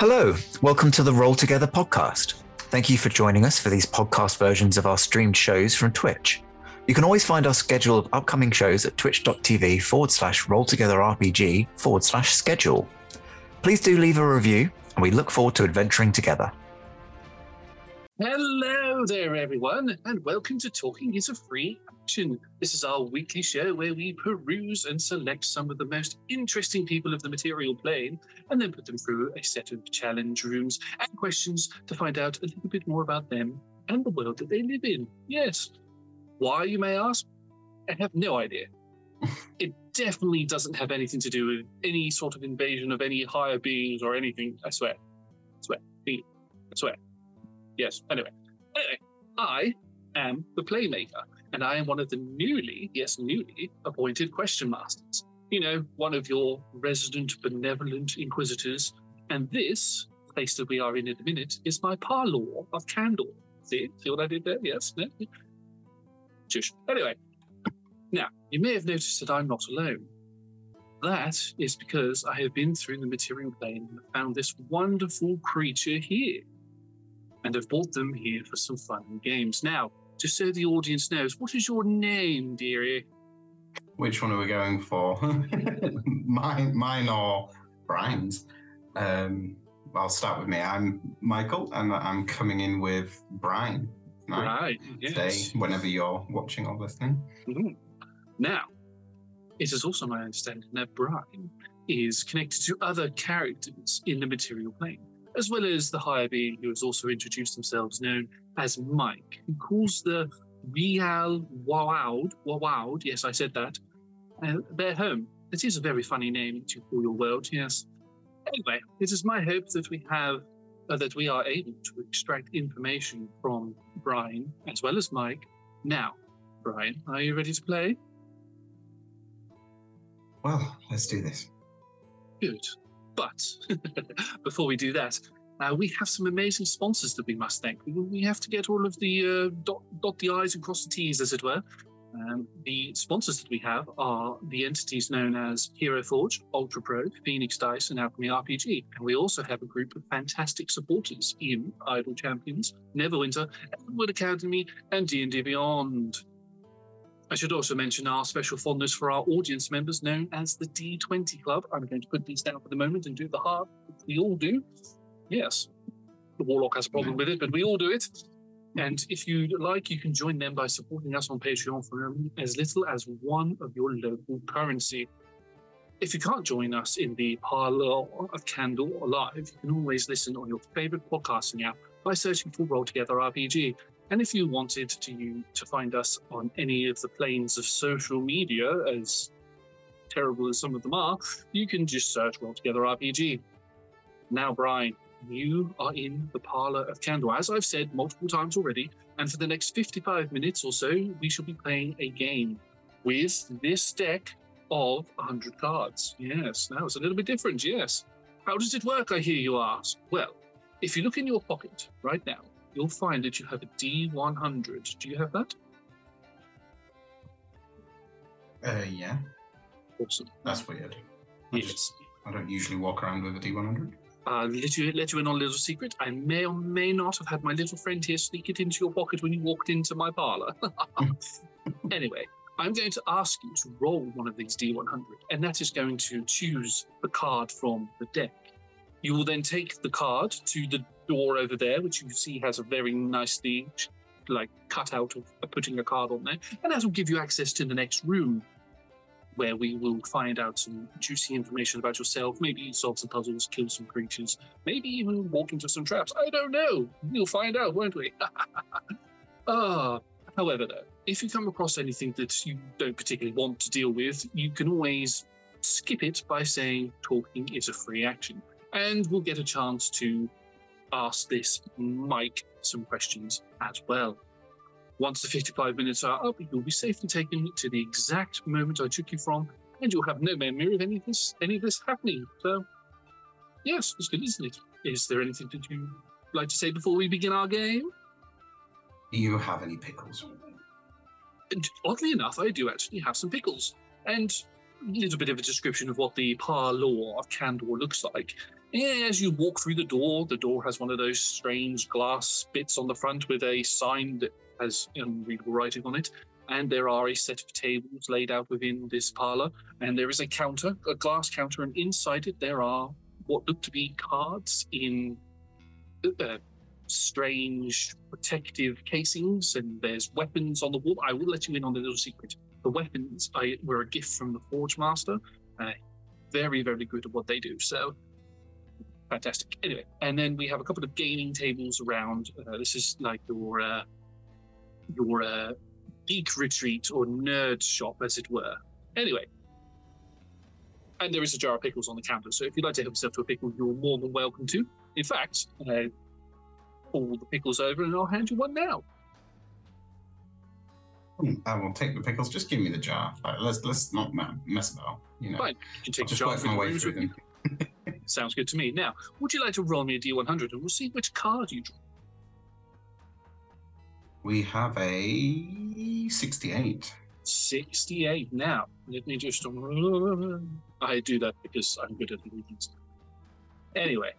Hello, welcome to the Roll Together podcast. Thank you for joining us for these podcast versions of our streamed shows from Twitch. You can always find our schedule of upcoming shows at twitch.tv/rolltogetherrpg/schedule. Please do leave a review, and we look forward to adventuring together. Hello there, everyone, and welcome to Talking is a Free Action. This is our weekly show where we peruse and select some of the most interesting people of the Material Plane and then put them through a set of challenge rooms and questions to find out a little bit more about them and the world that they live in. Yes. Why, you may ask? I have no idea. It definitely doesn't have anything to do with any sort of invasion of any higher beings or anything, I swear. Yes, anyway, I am the Playmaker, and I am one of the newly appointed question masters. You know, one of your resident benevolent inquisitors, and this place that we are in a minute is my Parlour of Candor. See what I did there? Yes, no? Anyway, now, you may have noticed that I'm not alone. That is because I have been through the Material Plane and found this wonderful creature here, and have brought them here for some fun and games. Now, just so the audience knows, what is your name, dearie? Which one are we going for? mine or Brine's? I'll start with me. I'm Michael, and I'm coming in with Brine. Right, yes. Today, whenever you're watching or listening. Mm-hmm. Now, it is also my understanding that Brine is connected to other characters in the Material Plane, as well as the higher being who has also introduced themselves, known as Mike, who calls the Real Wawoud, yes, I said that, their home. It is a very funny name to call your world, yes. Anyway, it is my hope that we are able to extract information from Brine as well as Mike. Now, Brine, are you ready to play? Well, let's do this. Good. But before we do that, we have some amazing sponsors that we must thank. We have to get all of the dot the I's and cross the T's, as it were. The sponsors that we have are the entities known as Hero Forge, Ultra Pro, Phoenix Dice, and Alchemy RPG. And we also have a group of fantastic supporters in Idol Champions, Neverwinter, Elderwood Academy, and D&D Beyond. I should also mention our special fondness for our audience members known as the D20 Club. I'm going to put these down for the moment and do the half. We all do. Yes. The Warlock has a problem with it, but we all do it. And if you'd like, you can join them by supporting us on Patreon for as little as one of your local currency. If you can't join us in the Parlour of Candor live, you can always listen on your favourite podcasting app by searching for Roll Together RPG. And if you wanted to find us on any of the planes of social media, as terrible as some of them are, you can just search Roll Together RPG. Now, Brine, you are in the Parlour of Candor, as I've said multiple times already, and for the next 55 minutes or so, we shall be playing a game with this deck of 100 cards. Yes, now it's a little bit different, yes. How does it work, I hear you ask? Well, if you look in your pocket right now, you'll find that you have a D100. Do you have that? Yeah. Awesome. That's weird. I don't usually walk around with a D100. Let you in on a little secret. I may or may not have had my little friend here sneak it into your pocket when you walked into my parlour. Anyway, I'm going to ask you to roll one of these D100, and that is going to choose the card from the deck. You will then take the card to the door over there, which you see has a very nicely cut out of putting a card on there, and that will give you access to the next room, where we will find out some juicy information about yourself, maybe solve some puzzles, kill some creatures, maybe even walk into some traps. I don't know. We'll find out, won't we? However, though, if you come across anything that you don't particularly want to deal with, you can always skip it by saying talking is a free action, and we'll get a chance to ask this Mike some questions as well. Once the 55 minutes are up, you'll be safely taken to the exact moment I took you from, and you'll have no memory of any of this happening. So, yes, it's good, isn't it? Is there anything that you'd like to say before we begin our game? Do you have any pickles? And oddly enough, I do actually have some pickles, and a little bit of a description of what the Parlour of Candor looks like. As you walk through the door has one of those strange glass bits on the front with a sign that has unreadable writing on it. And there are a set of tables laid out within this parlour. And there is a counter, a glass counter, and inside it there are what look to be cards in strange protective casings, and there's weapons on the wall. I will let you in on a little secret. The weapons were a gift from the Forge Master. Very, very good at what they do, so fantastic. Anyway, and then we have a couple of gaming tables around. This is like your geek retreat or nerd shop, as it were. Anyway, and there is a jar of pickles on the counter, so if you'd like to help yourself to a pickle, you're more than welcome to. In fact, pull the pickles over and I'll hand you one now. I will take the pickles. Just give me the jar. Like, let's not mess about. You know, fine. You can take the jar. Just work my way through them. Sounds good to me. Now, would you like to roll me a D100 and we'll see which card you draw? We have a 68. 68. Now, let me just... I do that because I'm good at readings. Anyway,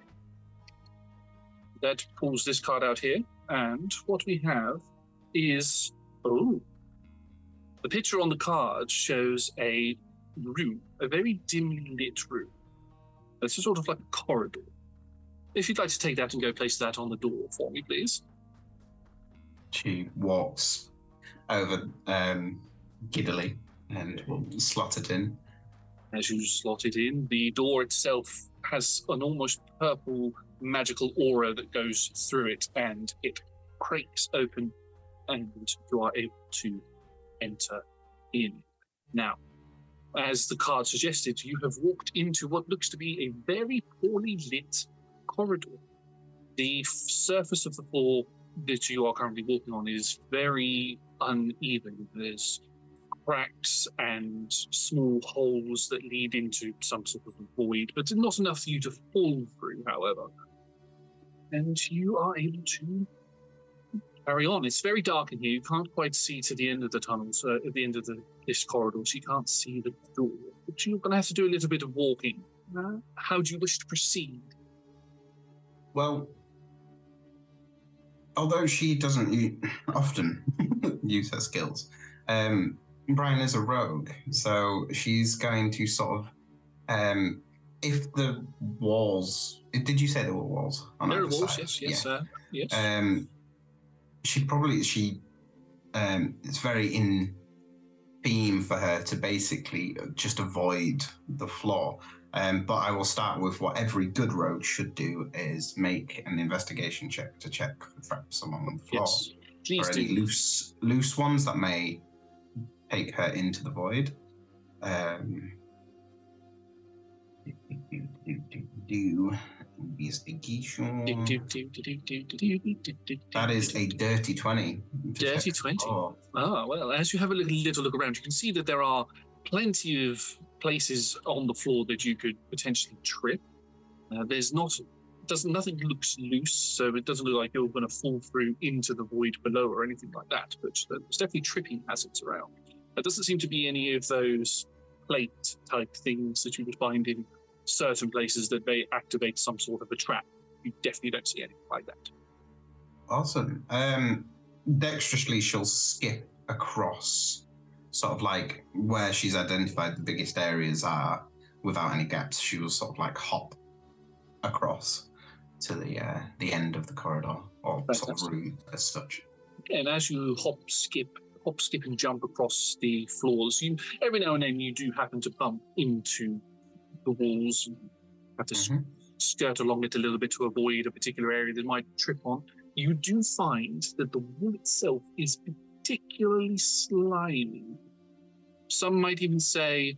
that pulls this card out here, and what we have is... Oh, the picture on the card shows a room, a very dimly lit room. It's sort of like a corridor. If you'd like to take that and go place that on the door for me, please. She walks over giddily and will slot it in. As you slot it in, the door itself has an almost purple magical aura that goes through it, and it cracks open, and you are able to enter in. Now, as the card suggested, you have walked into what looks to be a very poorly lit corridor. The surface of the floor that you are currently walking on is very uneven. There's cracks and small holes that lead into some sort of void, but not enough for you to fall through, however. And you are able to carry on. It's very dark in here. You can't quite see to the end of the tunnels, at the end of this corridor, so you can't see the door. But you're going to have to do a little bit of walking. How do you wish to proceed? Well, although she doesn't often use her skills, Brine is a rogue, so she's going to sort of... if the walls... Did you say there were walls? There are walls, yes. She it's very in theme for her to basically just avoid the floor. But I will start with what every good rogue should do, is make an investigation check to check for someone on the floor. Yes, please do. Loose ones that may take her into the void. Investigation. That is a dirty 20. Dirty 20. Oh. Well, as you have a little look around, you can see that there are plenty of places on the floor that you could potentially trip. Nothing looks loose, so it doesn't look like you're going to fall through into the void below or anything like that. But there's definitely tripping hazards around. There doesn't seem to be any of those plate type things that you would find in certain places that they activate some sort of a trap. You definitely don't see anything like that. Awesome. Dexterously, she'll skip across sort of like where she's identified the biggest areas are without any gaps. She will sort of like hop across to the end of the corridor or sort of room as such. And as you hop, skip and jump across the floors, you every now and then you do happen to bump into the walls and have to skirt along it a little bit to avoid a particular area that might trip on. You do find that the wall itself is particularly slimy. Some might even say,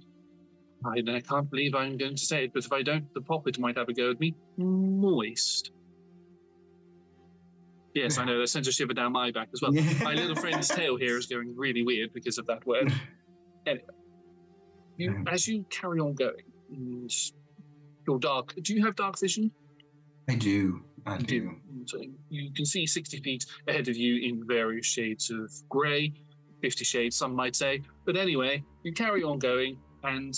I can't believe I'm going to say it, but if I don't, the poppet might have a go at me. Moist. Yes, I know, that sends a shiver down my back as well. My little friend's tail here is going really weird because of that word. Anyway, as you carry on going, you're dark. Do you have dark vision? I do. So you can see 60 feet ahead of you in various shades of grey, 50 shades, some might say. But anyway, you carry on going, and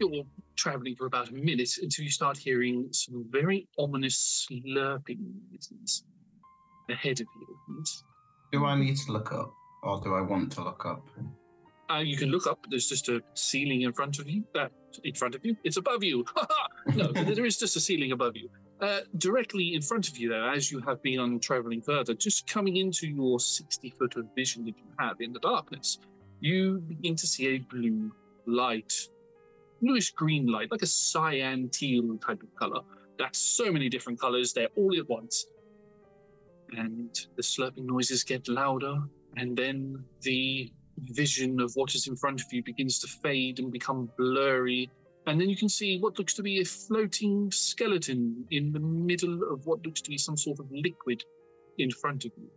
You're traveling for about a minute until you start hearing some very ominous slurping noises ahead of you. Do I need to look up, or do I want to look up? You can look up. There's just a ceiling in front of you. It's above you. No, there is just a ceiling above you. Directly in front of you, though, as you have been on traveling further, just coming into your 60-foot of vision that you have in the darkness, you begin to see a blue light, bluish green light, like a cyan teal type of color. That's so many different colors. They're all at once. And the slurping noises get louder, and then the vision of what is in front of you begins to fade and become blurry. And then you can see what looks to be a floating skeleton in the middle of what looks to be some sort of liquid in front of you.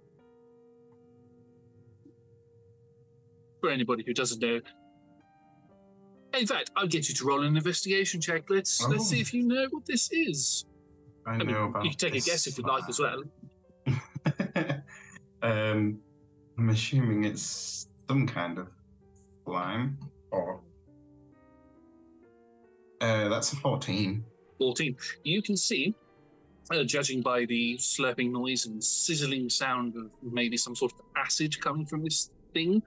For anybody who doesn't know. In fact, I'll get you to roll an investigation check. Let's see if you know what this is. You can take a guess if you'd like as well. I'm assuming it's some kind of slime or... that's a 14. 14. You can see, judging by the slurping noise and sizzling sound of maybe some sort of acid coming from this thing,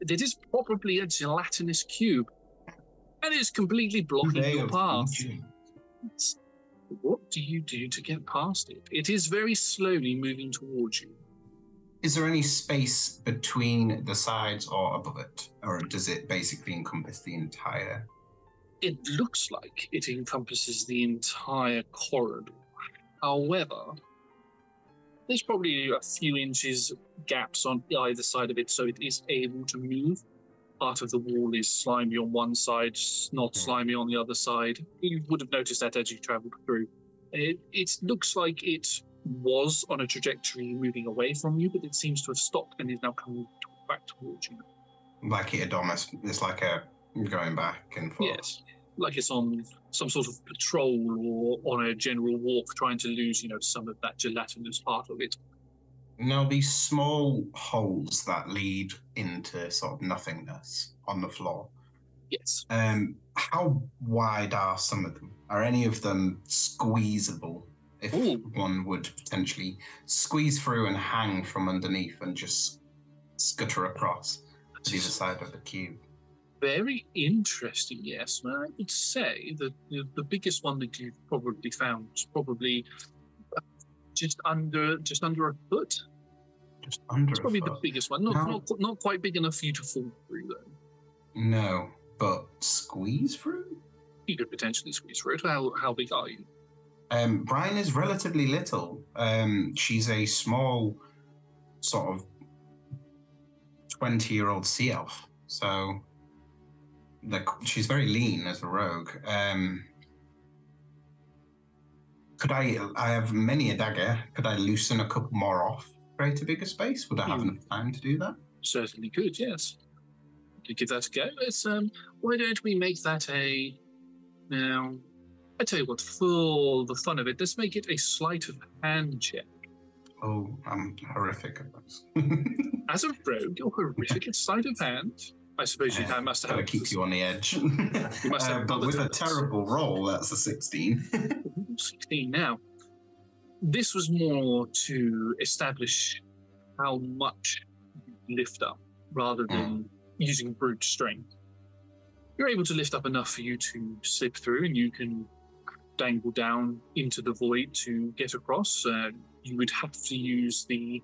that it is probably a gelatinous cube. And it's completely blocking your path. What do you do to get past it? It is very slowly moving towards you. Is there any space between the sides or above it? Or does it basically encompass the entire... It looks like it encompasses the entire corridor. However, there's probably a few inches gaps on either side of it, so it is able to move. Part of the wall is slimy on one side, not slimy on the other side. You would have noticed that as you traveled through. It looks like it was on a trajectory moving away from you, but it seems to have stopped and is now coming back towards you. Like it had almost, it's like a going back and forth. Yes, like it's on some sort of patrol or on a general walk, trying to lose, some of that gelatinous part of it. Now, these small holes that lead into sort of nothingness on the floor. Yes. How wide are some of them? Are any of them squeezable? If one would potentially squeeze through and hang from underneath and just scutter across to the side of the cube. Very interesting, yes. Well, I would say that the biggest one that you've probably found is probably... Just under a foot. Just under it's probably a foot. The biggest one. Not quite big enough for you to fall through, though. No, but squeeze through? You could potentially squeeze through it. How big are you? Brine is relatively little. She's a small, sort of, 20-year-old sea elf. So, she's very lean as a rogue. I have many a dagger. Could I loosen a couple more off, create a bigger space? Would I have enough time to do that? Certainly could, yes. To give that a go. Let's, why don't we make that a... Now, I tell you what, for the fun of it, let's make it a sleight of hand check. Oh, I'm horrific at this. As a rogue, you're horrific at sleight of hand. I suppose you must have... Gotta keep you on the edge. You must have but with a terrible roll, that's a 16. 16 now. This was more to establish how much you lift up rather than using brute strength. You're able to lift up enough for you to slip through, and you can dangle down into the void to get across. You would have to use the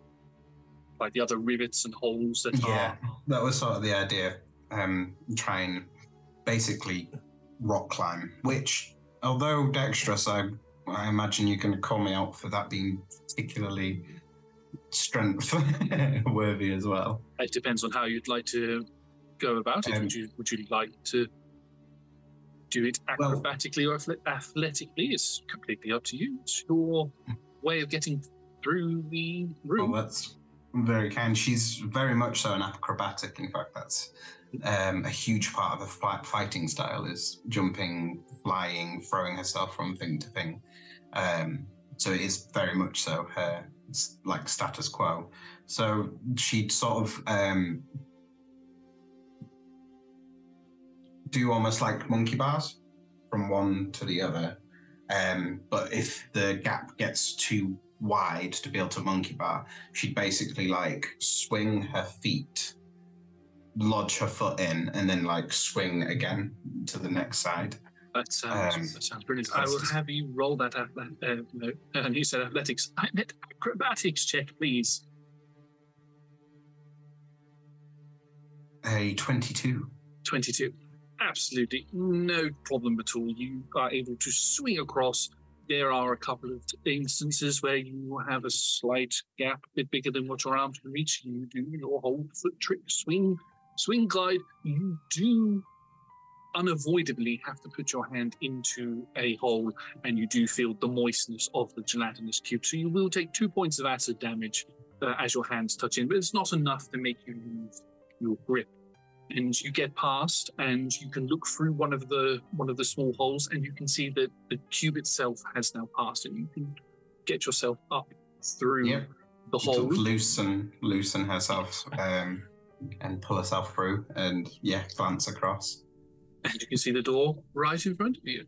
other rivets and holes that are... Yeah, that was sort of the idea. Try and basically rock climb, which... Although dexterous, I imagine you're going to call me out for that being particularly strength worthy as well. It depends on how you'd like to go about it. Would you like to do it acrobatically or athletically? It's completely up to you. It's your way of getting through the room. Well, that's very kind. She's very much so an acrobatic. In fact, that's... a huge part of a fighting style is jumping, flying, throwing herself from thing to thing. So it is very much so her status quo. So she'd sort of do almost like monkey bars from one to the other. But if the gap gets too wide to be able to monkey bar, she'd basically like swing her feet, lodge her foot in, and then like swing again to the next side. That sounds brilliant. I will have you roll that you said athletics. I meant acrobatics check, please. A 22. 22. Absolutely no problem at all. You are able to swing across. There are a couple of instances where you have a slight gap, a bit bigger than what your arms can reach. You do your whole foot trick, swing glide. You do unavoidably have to put your hand into a hole, and you do feel the moistness of the gelatinous cube. So you will take 2 points of acid damage as your hands touch in, but it's not enough to make you lose your grip. And you get past, and you can look through one of the small holes, and you can see that the cube itself has now passed, and you can get yourself up through the hole. Loosen herself and pull herself through, and glance across. And you can see the door right in front of you.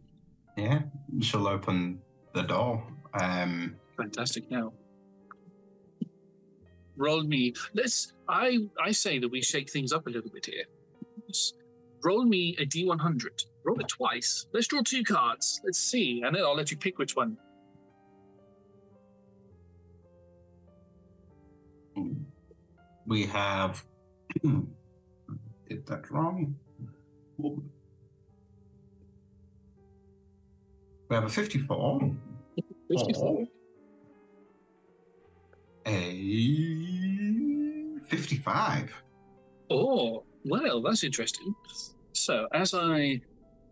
Yeah, she'll open the door. Fantastic. Now, roll me. I say that we shake things up a little bit here. Just roll me a D100. Roll it twice. Let's draw two cards. Let's see, and then I'll let you pick which one. We have did that wrong. We have a 54. 54. A 55. Oh, well, that's interesting. So, as I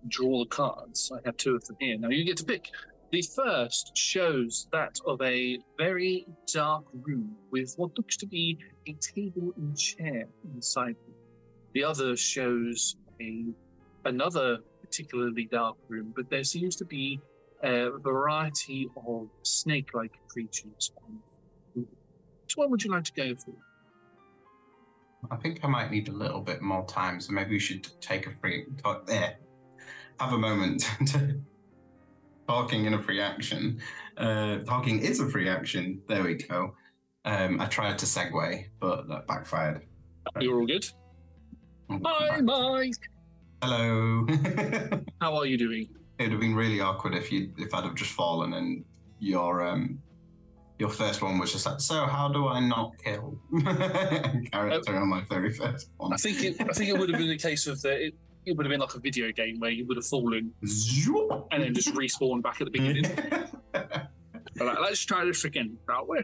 draw the cards, I have two of them here. Now, you get to pick. The first shows that of a very dark room with what looks to be a table and chair inside. The other shows another particularly dark room, but there seems to be a variety of snake-like creatures. Which one would you like to go for? I think I might need a little bit more time, so maybe we should take a free... have a moment. Talking is a free action. There we go. I tried to segue, but that backfired. You're all good? Hi, Mike. Hello. How are you doing? It would have been really awkward if I'd have just fallen and your first one was just like, so how do I not kill character on my very first one? I think it would have been a case of that. It would have been like a video game where you would have fallen and then just respawned back at the beginning. But like, let's try this again, shall we?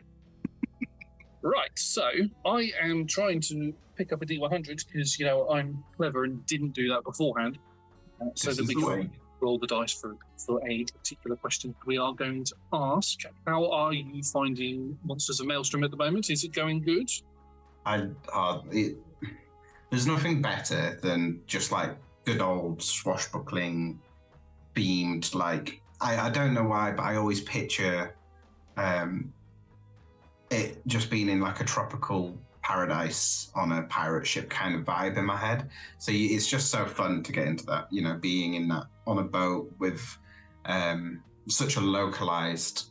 Right, so I am trying to pick up a D100 because, you know, I'm clever and didn't do that beforehand. So that we can roll the dice for a particular question we are going to ask. How are you finding Monsters of Maelstrom at the moment? Is it going good? There's nothing better than just, like, good old swashbuckling, beamed, like... I don't know why, but I always picture... it just being in like a tropical paradise on a pirate ship kind of vibe in my head. So it's just so fun to get into that, you know, being in that on a boat with such a localized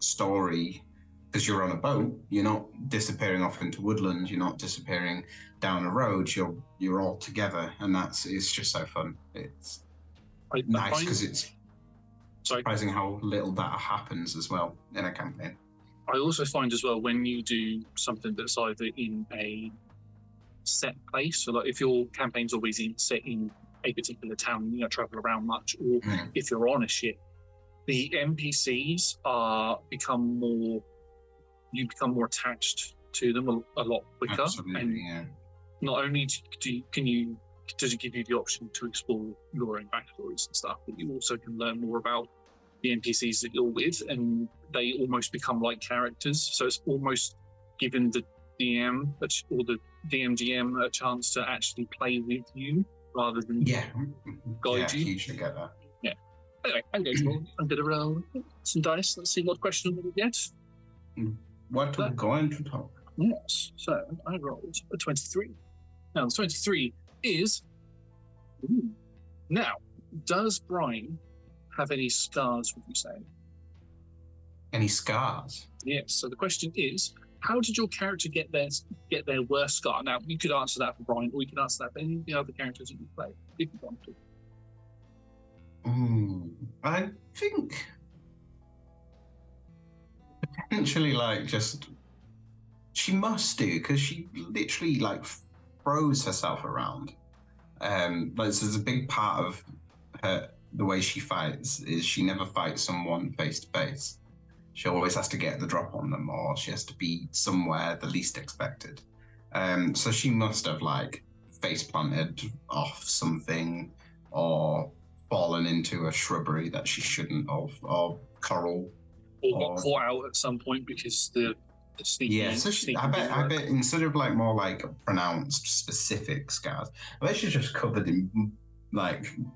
story, because you're on a boat, you're not disappearing off into woodland, you're not disappearing down a road, you're all together, and it's just so fun. It's nice because it's surprising how little that happens as well in a campaign. I also find as well, when you do something that's either in a set place, so like if your campaign's always set in a particular town, you don't travel around much, or if you're on a ship, the NPCs become more attached to them a lot quicker. Absolutely, and not only does it give you the option to explore your own backstories and stuff, but you also can learn more about the NPCs that you're with, and they almost become like characters. So it's almost given the DM or the DMDM a chance to actually play with you rather than guide you. Yeah, you should get that. Yeah. Anyway, I'm going to roll some dice. Let's see what question we get. What we're going to talk. Yes. So I rolled a 23. Now, 23 is... Now, does Brine have any scars, would you say? Any scars? Yes. So the question is, how did your character get their worst scar? Now, you could answer that for Brine, or you could answer that for any of the other characters that you play, if you want to. I think potentially, just she must do, because she literally throws herself around. So there's a big part of her, the way she fights is she never fights someone face to face. She always has to get the drop on them, or she has to be somewhere the least expected. So she must have face planted off something, or fallen into a shrubbery that she shouldn't have, or coral. Or got caught out at some point because the sneaky. Yeah, so she, I bet instead of more pronounced specific scars, I bet she's just covered in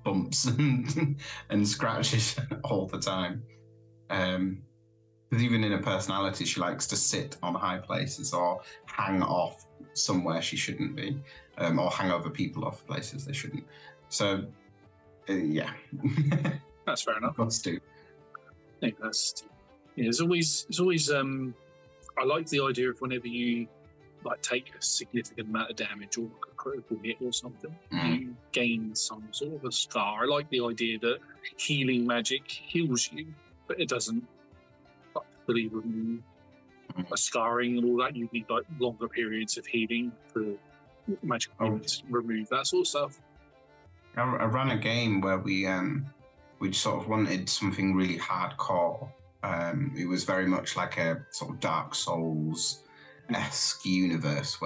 bumps and scratches all the time. Because even in her personality, she likes to sit on high places or hang off somewhere she shouldn't be, or hang over people off places they shouldn't. So, yeah, that's fair enough. Let's do. I think that's, yeah, it's always I like the idea of whenever you take a significant amount of damage or a critical hit or something, you gain some sort of a scar. I like the idea that healing magic heals you, but it doesn't fully remove a scarring and all that. You need longer periods of healing for magic to remove that sort of stuff. I ran a game where we sort of wanted something really hardcore. It was very much like a sort of Dark Souls-esque universe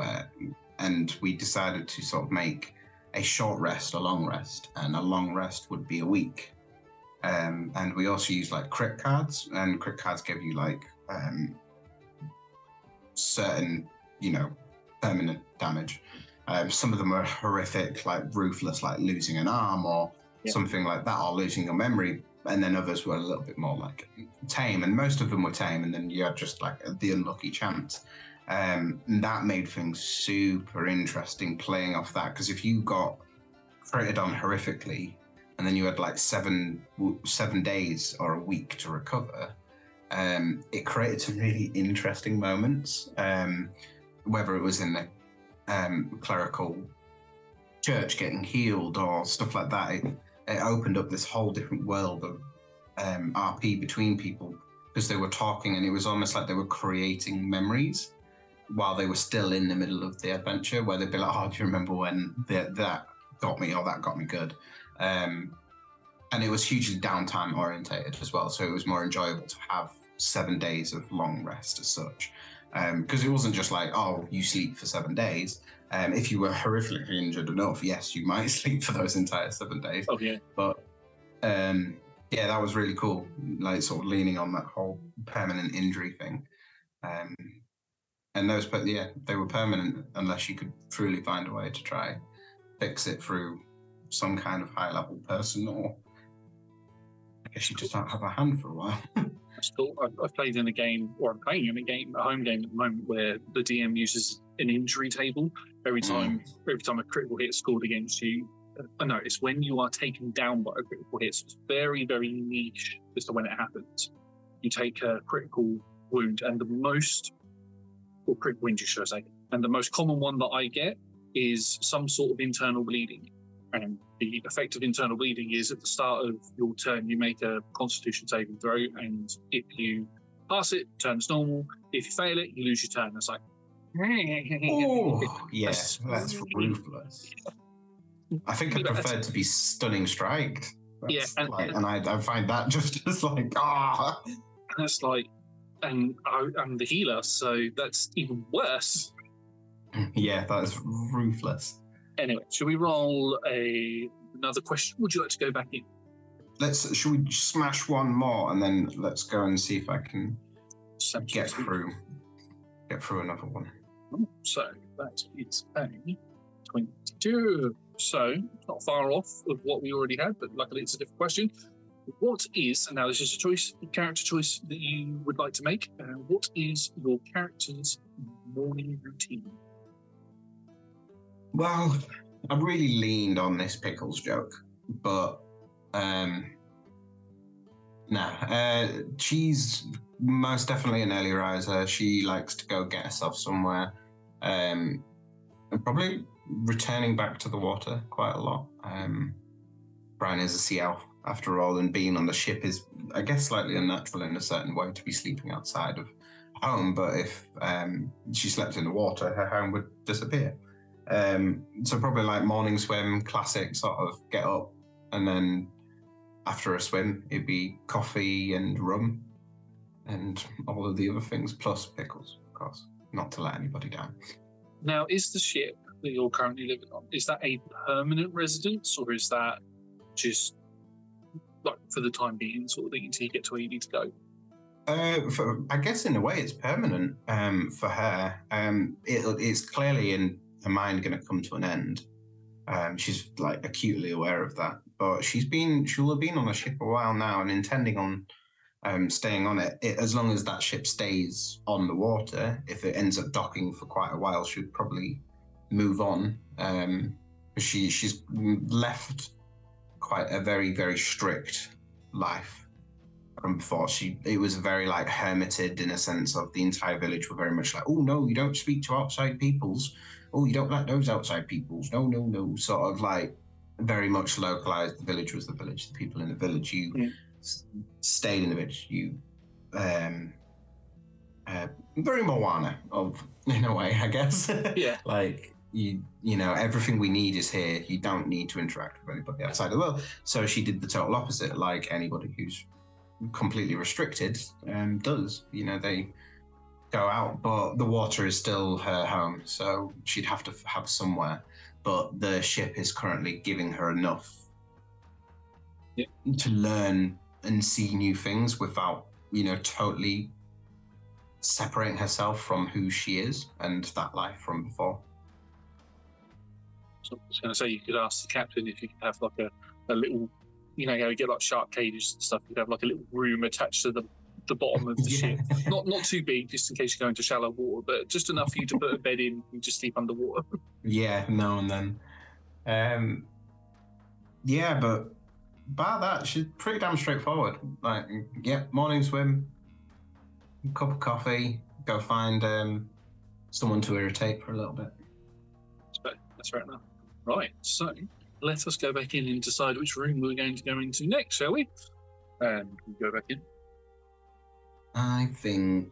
and we decided to sort of make a short rest, a long rest, and a long rest would be a week. And we also used crit cards, and crit cards give you certain, permanent damage. Some of them are horrific, ruthless, losing an arm or something like that, or losing your memory, and then others were a little bit more tame, and most of them were tame, and then you had just the unlucky chance, and that made things super interesting playing off that, because if you got critted on horrifically and then you had 7 days or a week to recover, it created some really interesting moments, whether it was in the clerical church getting healed or stuff like that. It opened up this whole different world of RP between people, because they were talking and it was almost like they were creating memories while they were still in the middle of the adventure, where they'd be like, oh, do you remember when that got me, or that got me good? And it was hugely downtime orientated as well, so it was more enjoyable to have 7 days of long rest as such. Because it wasn't just oh, you sleep for 7 days. If you were horrifically injured enough, yes, you might sleep for those entire 7 days. Oh, yeah. But, yeah, that was really cool, sort of leaning on that whole permanent injury thing. And those, yeah, they were permanent unless you could truly find a way to try fix it through some kind of high-level person, or I guess you just don't have a hand for a while. That's cool. I'm playing in a game, a home game at the moment, where the DM uses an injury table every time a critical hit is scored against you. I know it's when you are taken down by a critical hit, so it's very, very niche as to when it happens. You take a critical wound, and critical injury, should I say, and the most common one that I get is some sort of internal bleeding. And the effect of internal bleeding is at the start of your turn, you make a constitution saving throw, and if you pass it, turns normal. If you fail it, you lose your turn. It's oh, yes, that's ruthless. I think I prefer to be stunning striked. Yeah, and I find that just as ah. And that's and I'm the healer, so that's even worse. Yeah, that is ruthless. Anyway, should we roll another question? Would you like to go back in? Should we smash one more, and then let's go and see if I can get through another one. So that is a 22. So not far off of what we already had, but luckily it's a different question. What is, and now this is a choice, a character choice that you would like to make. What is your character's morning routine? Well, I really leaned on this pickles joke, but She's most definitely an early riser. She likes to go get herself somewhere. And probably returning back to the water quite a lot. Brine is a sea elf, after all, and being on the ship is, I guess, slightly unnatural in a certain way to be sleeping outside of home, but if she slept in the water, her home would disappear. So probably like morning swim, classic sort of get up, and then after a swim, it'd be coffee and rum and all of the other things, plus pickles, of course, not to let anybody down. Now, is the ship that you're currently living on, is that a permanent residence, or is that just like for the time being sort of thing until you get to where you need to go? I guess in a way it's permanent for her. It's clearly in her mind going to come to an end. She's like acutely aware of that, but she'll have been on a ship a while now and intending on staying on it as long as that ship stays on the water. If it ends up docking for quite a while, she'd probably move on. She's left quite a very, very strict life from before. It was very like hermited in a sense of the entire village were very much like, oh no, you don't speak to outside peoples. Oh, you don't like those outside peoples. No, no, no. Sort of like very much localized. The village was the village. The people in the village. You stayed in the village. You very Moana of in a way, I guess. Yeah. Like. You know, everything we need is here. You don't need to interact with anybody outside the world. So she did the total opposite, like anybody who's completely restricted does. You know, they go out, but the water is still her home. So she'd have to have somewhere. But the ship is currently giving her enough to learn and see new things without, you know, totally separating herself from who she is and that life from before. So I was going to say, you could ask the captain if you could have like a little, you know, how you get like shark cages and stuff, you'd have like a little room attached to the bottom of the ship. Not too big, just in case you go into shallow water, but just enough for you to put a bed in and just sleep underwater. Yeah, now and then. Yeah, but bar that, she's pretty damn straightforward. Like, morning swim, cup of coffee, go find someone to irritate for a little bit. That's right now. Right, so let us go back in and decide which room we're going to go into next, shall we? Can we go back in? I think...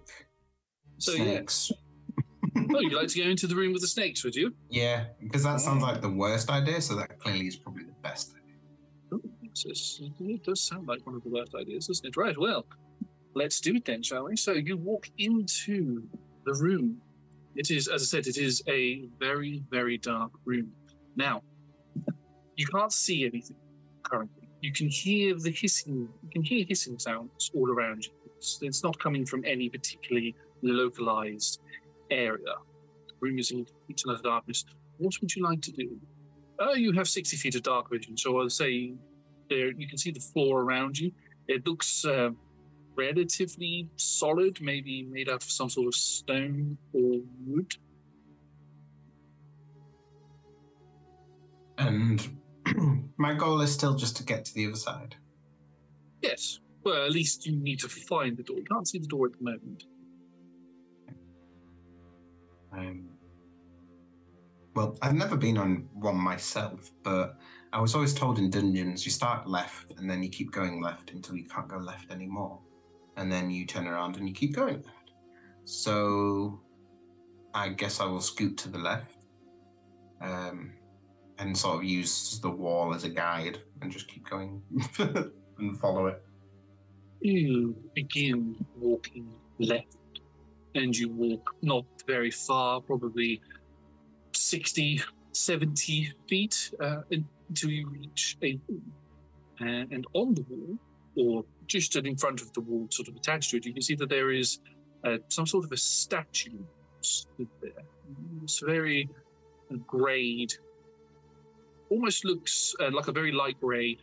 So, snakes. Yeah. Oh, you'd like to go into the room with the snakes, would you? Yeah, because that sounds like the worst idea, so that clearly is probably the best idea. It does sound like one of the worst ideas, doesn't it? Right, well, let's do it then, shall we? So you walk into the room. It is, as I said, it is a very, very dark room. Now, you can't see anything currently. You can hear the hissing. You can hear hissing sounds all around you. It's not coming from any particularly localized area. The room is in total darkness. What would you like to do? You have 60 feet of dark vision, so I'll say there. You can see the floor around you. It looks relatively solid, maybe made out of some sort of stone or wood. And my goal is still just to get to the other side. Yes. Well, at least you need to find the door. You can't see the door at the moment. Well, I've never been on one myself, but I was always told in dungeons, you start left and then you keep going left until you can't go left anymore. And then you turn around and you keep going left. So I guess I will scoot to the left and sort of use the wall as a guide and just keep going and follow it. You begin walking left and you walk not very far, probably 60, 70 feet until you reach and on the wall, or just in front of the wall, sort of attached to it, you can see that there is some sort of a statue stood there. It's very greyed, almost looks like a very light grey, a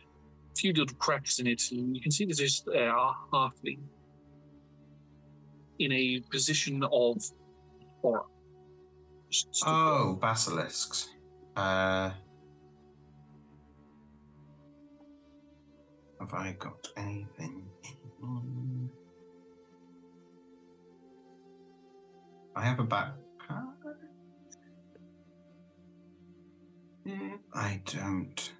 few little cracks in it, and you can see that there's a halfling in a position of horror. Oh, basilisks. Have I got anything in I have a backpack. I don't.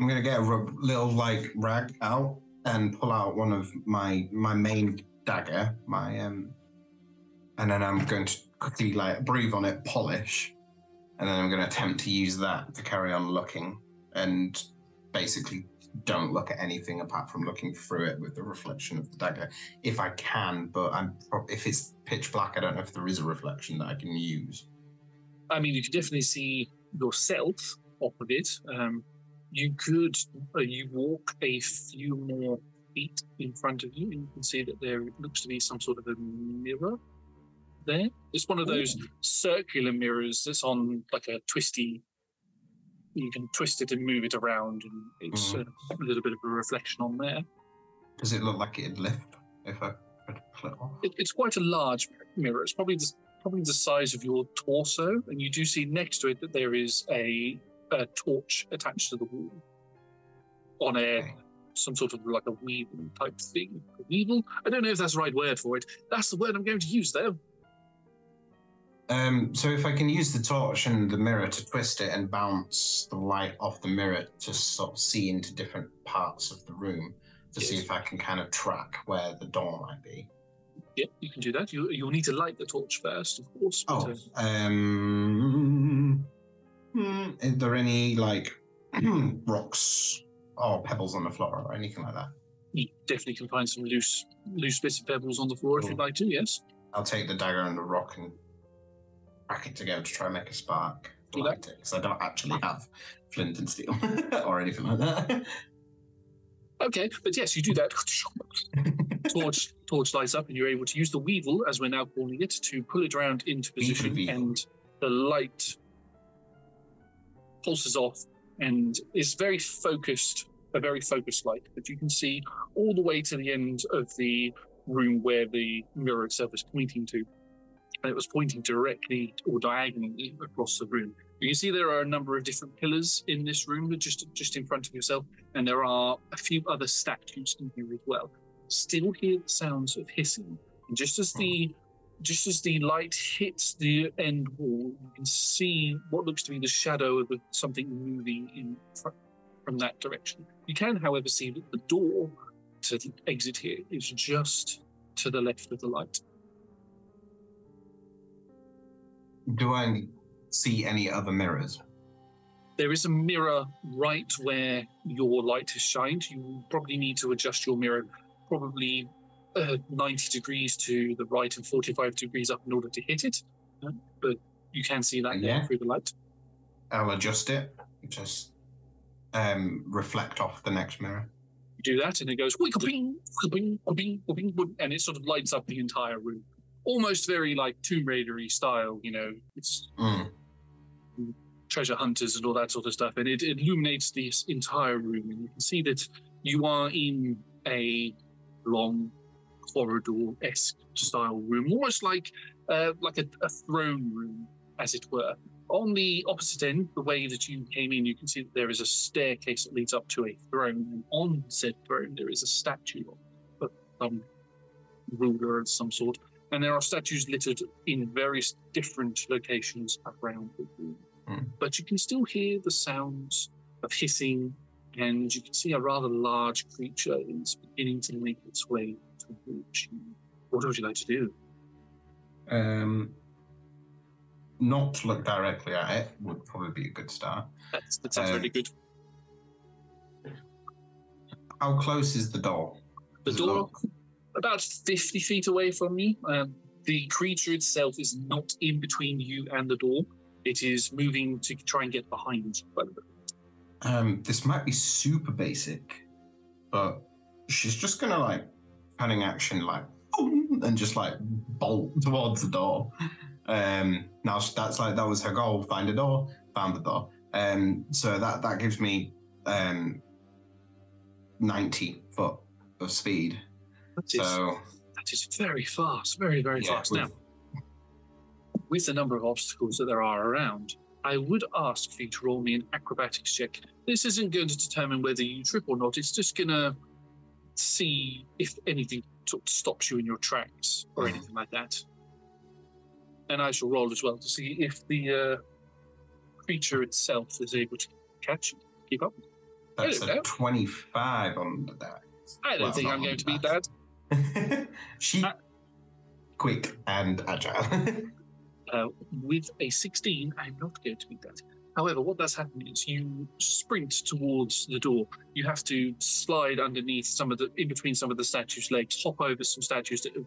I'm gonna get a little like rag out and pull out one of my main dagger, and then I'm going to quickly like breathe on it, polish, and then I'm gonna attempt to use that to carry on looking, and basically don't look at anything apart from looking through it with the reflection of the dagger, if I can. But if it's pitch black, I don't know if there is a reflection that I can use. I mean, you can definitely see yourself off of it. You could, you walk a few more feet in front of you, and you can see that there looks to be some sort of a mirror there. It's one of those circular mirrors that's on like a twisty, you can twist it and move it around, and it's a little bit of a reflection on there. Does it look like it'd lift if I could pull it off? It's quite a large mirror. It's probably the size of your torso, and you do see next to it that there is a torch attached to the wall on some sort of like a weevil type thing. Weevil? I don't know if that's the right word for it. That's the word I'm going to use though. So if I can use the torch and the mirror to twist it and bounce the light off the mirror to sort of see into different parts of the room to see if I can kind of track where the door might be. Yeah, you can do that. You'll need to light the torch first, of course. Oh, is there any like rocks or pebbles on the floor or anything like that? You definitely can find some loose bits of pebbles on the floor if you'd like to. Yes. I'll take the dagger and the rock and crack it together to try and make a spark. Light it, because I don't actually have flint and steel or anything like that. Okay, but yes, you do that. Torch lights up, and you're able to use the weevil, as we're now calling it, to pull it around into position, and the light pulses off, and is a very focused light, but you can see all the way to the end of the room where the mirror itself is pointing to, and it was pointing directly or diagonally across the room. You can see there are a number of different pillars in this room, just in front of yourself, and there are a few other statues in here as well. Still hear the sounds of hissing, and just as the light hits the end wall, you can see what looks to be the shadow of something moving in from that direction. You can, however, see that the door to the exit here is just to the left of the light. Do I see any other mirrors? There is a mirror right where your light has shined. You probably need to adjust your mirror probably 90 degrees to the right and 45 degrees up in order to hit it. But you can see that there through the light. I'll adjust it. Just reflect off the next mirror. You do that and it goes wink-a-bing, wink-a-bing, wink-a-bing, wink-a-bing, and it sort of lights up the entire room. Almost very like Tomb Raider-y style, you know, it's treasure hunters and all that sort of stuff. And it illuminates this entire room, and you can see that you are in a long corridor-esque style room, almost like a throne room, as it were. On the opposite end, the way that you came in, you can see that there is a staircase that leads up to a throne, and on said throne there is a statue of some ruler of some sort. And there are statues littered in various different locations around the room. But you can still hear the sounds of hissing, and you can see a rather large creature is beginning to make its way towards you. What would you like to do? Not look directly at it would probably be a good start. That sounds really good. How close is the door? About 50 feet away from you. The creature itself is not in between you and the door. It is moving to try and get behind you. This might be super basic, but she's just going to, like, panning action, like, boom, and just, like, bolt towards the door. Now, that's, like, that was her goal, find a door, found the door. So that gives me 90 foot of speed. That is very fast, very, very fast. Now, with the number of obstacles that there are around, I would ask for you to roll me an acrobatics check. This isn't going to determine whether you trip or not. It's just going to see if anything sort of stops you in your tracks or anything like that. And I shall roll as well to see if the creature itself is able to catch you, keep up. That's a 25 on the die. I don't think I'm going to beat that. She's quick and agile. With a 16, I'm not going to beat that. However, what does happen is you sprint towards the door. You have to slide underneath some of the, in between some of the statues' legs, hop over some statues that have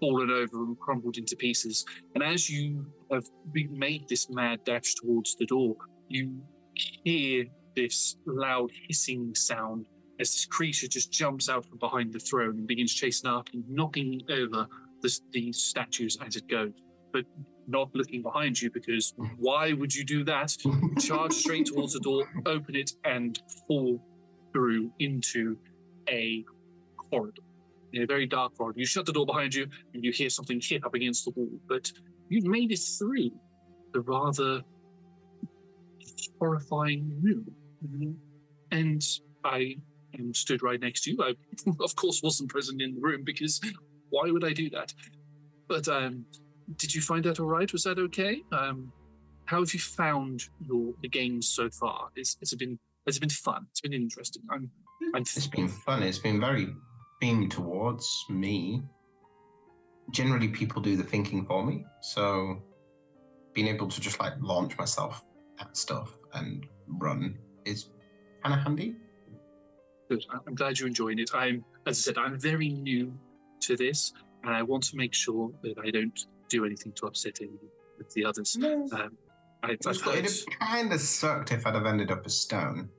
fallen over and crumbled into pieces. And as you have made this mad dash towards the door, you hear this loud hissing sound as this creature just jumps out from behind the throne and begins chasing after and knocking over the statues as it goes. But not looking behind you, because why would you do that? Charge straight towards the door, open it, and fall through into a corridor, in a very dark corridor. You shut the door behind you, and you hear something hit up against the wall, but you've made it through the rather horrifying room. Mm-hmm. And I am stood right next to you. I, of course, wasn't present in the room, because why would I do that? But, did you find that all right? Was that okay? How have you found the game so far? Has it been fun? It's been interesting. It's been fun. It's been very themed towards me. Generally, people do the thinking for me, so being able to just like launch myself at stuff and run is kind of handy. Good. I'm glad you're enjoying it. As I said, I'm very new to this, and I want to make sure that I don't do anything to upset any of the others. No. It'd have kind of sucked if I'd have ended up a stone.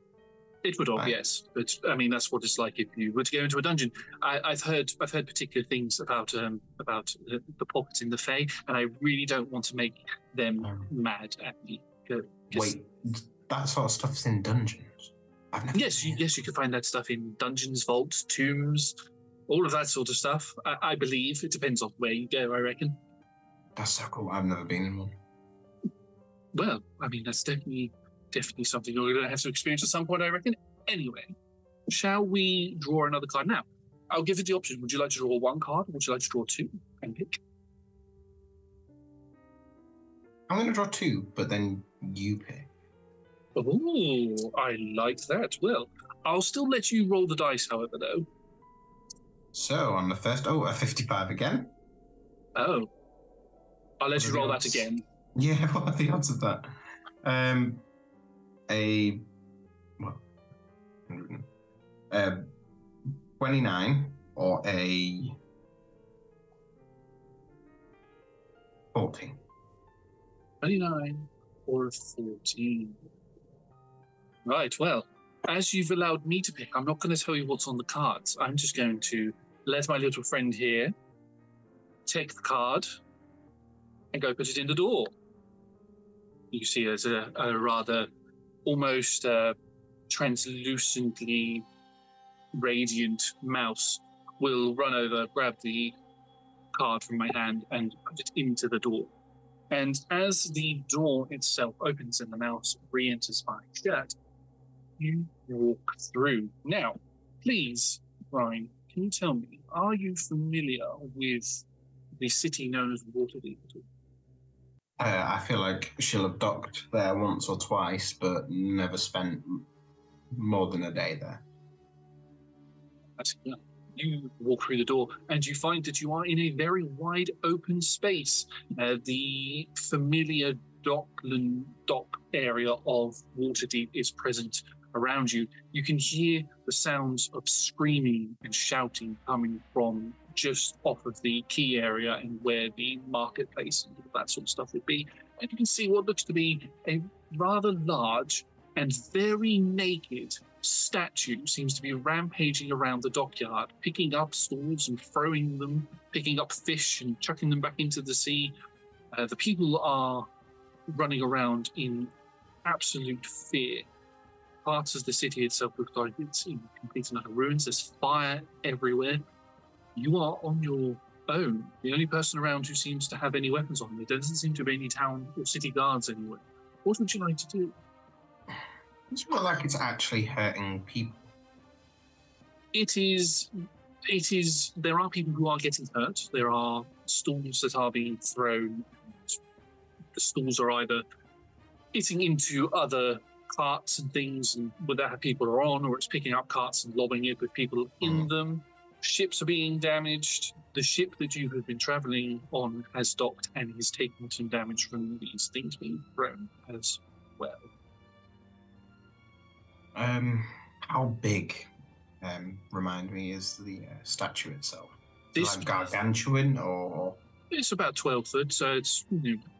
It would have, yes. But I mean, that's what it's like if you were to go into a dungeon. I've heard particular things about the pockets in the Fae, and I really don't want to make them mad at me. Wait, that sort of stuff's in dungeons. Yes, you can find that stuff in dungeons, vaults, tombs, all of that sort of stuff. I believe it depends on where you go. I reckon. That's so cool. I've never been in one. Well, I mean, that's definitely something you're going to have to experience at some point, I reckon. Anyway, shall we draw another card now? I'll give you the option. Would you like to draw one card, or would you like to draw two and pick? I'm going to draw two, but then you pick. Oh, I like that. Well, I'll still let you roll the dice, however, though. So, on the first... Oh, a 55 again? Oh. I'll let you roll that again. Yeah, what are the odds of that? A 29 or a 14. 29 or a 14. Right, well, as you've allowed me to pick, I'm not going to tell you what's on the cards. I'm just going to let my little friend here take the card and go put it in the door. You see there's a rather almost translucently radiant mouse will run over, grab the card from my hand and put it into the door. And as the door itself opens and the mouse re-enters my shirt, you walk through. Now, please, Brian, can you tell me, are you familiar with the city known as Waterdeep? I feel like she'll have docked there once or twice, but never spent more than a day there. You walk through the door, and you find that you are in a very wide open space. The familiar dock area of Waterdeep is present around you. You can hear the sounds of screaming and shouting coming from just off of the key area and where the marketplace and all that sort of stuff would be. And you can see what looks to be a rather large and very naked statue seems to be rampaging around the dockyard, picking up swords and throwing them, picking up fish and chucking them back into the sea. The people are running around in absolute fear. Parts of the city itself look like it's in complete and utter ruins. There's fire everywhere. You are on your own. The only person around who seems to have any weapons on you. There doesn't seem to be any town or city guards anywhere. What would you like to do? It's not like it's actually hurting people. It is. There are people who are getting hurt. There are stools that are being thrown. The stools are either hitting into other carts and things, and whether people are on, or it's picking up carts and lobbing it with people in them. Ships are being damaged. The ship that you have been travelling on has docked and is taking some damage from these things being thrown as well. How big, remind me, is the statue itself? This like gargantuan, or? It's about 12 foot, so it's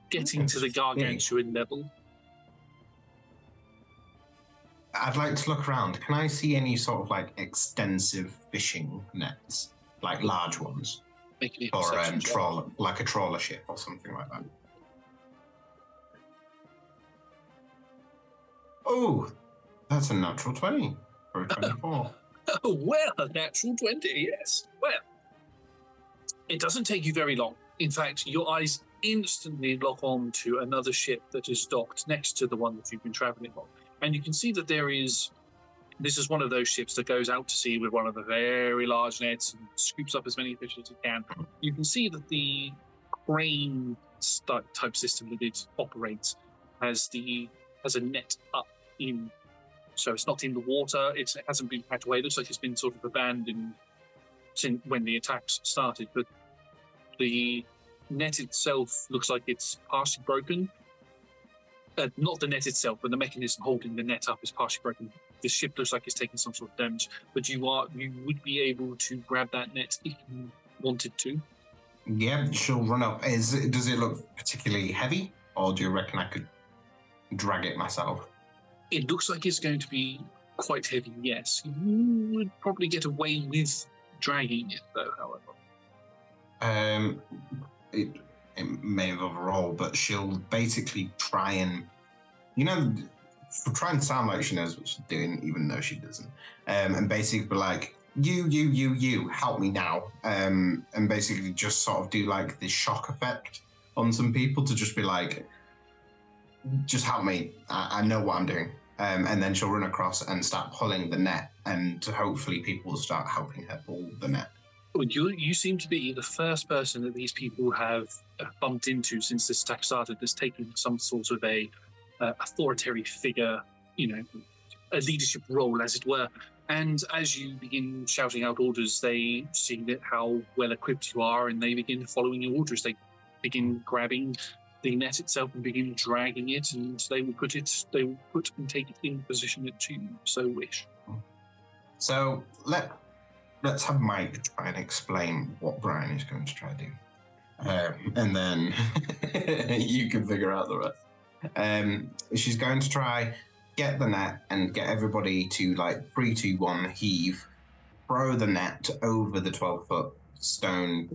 getting to the gargantuan level. I'd like to look around. Can I see any sort of like extensive fishing nets, like large ones, or trawler, like a trawler ship or something like that? Oh, that's a natural 20 or a 24. Oh, well, a natural 20, yes. Well, it doesn't take you very long. In fact, your eyes instantly lock on to another ship that is docked next to the one that you've been traveling on. And you can see that this is one of those ships that goes out to sea with one of the very large nets and scoops up as many fish as it can. You can see that the crane type system that it operates has a net up in, so it's not in the water. It hasn't been packed away. It looks like it's been sort of abandoned since when the attacks started, but the net itself looks like it's partially broken. Not the net itself, but the mechanism holding the net up is partially broken. The ship looks like it's taking some sort of damage, but you would be able to grab that net if you wanted to. Yeah, she'll run up. Does it look particularly heavy, or do you reckon I could drag it myself? It looks like it's going to be quite heavy, yes. You would probably get away with dragging it, though, however. It may involve a roll, but she'll basically try and, try and sound like she knows what she's doing, even though she doesn't. And basically be like, you, help me now. And basically just sort of do like the shock effect on some people to just be like, just help me. I know what I'm doing. And then she'll run across and start pulling the net, and hopefully people will start helping her pull the net. You seem to be the first person that these people have bumped into since this attack started that's taken some sort of a authoritarian figure, a leadership role, as it were. And as you begin shouting out orders, they see that how well equipped you are, and they begin following your orders. They begin grabbing the net itself and begin dragging it, and they will put and take it in position that you so wish. So Let's have Mike try and explain what Brian is going to try to do. And then you can figure out the rest. She's going to try get the net and get everybody to 3, 2, 1, heave, throw the net over the 12-foot stone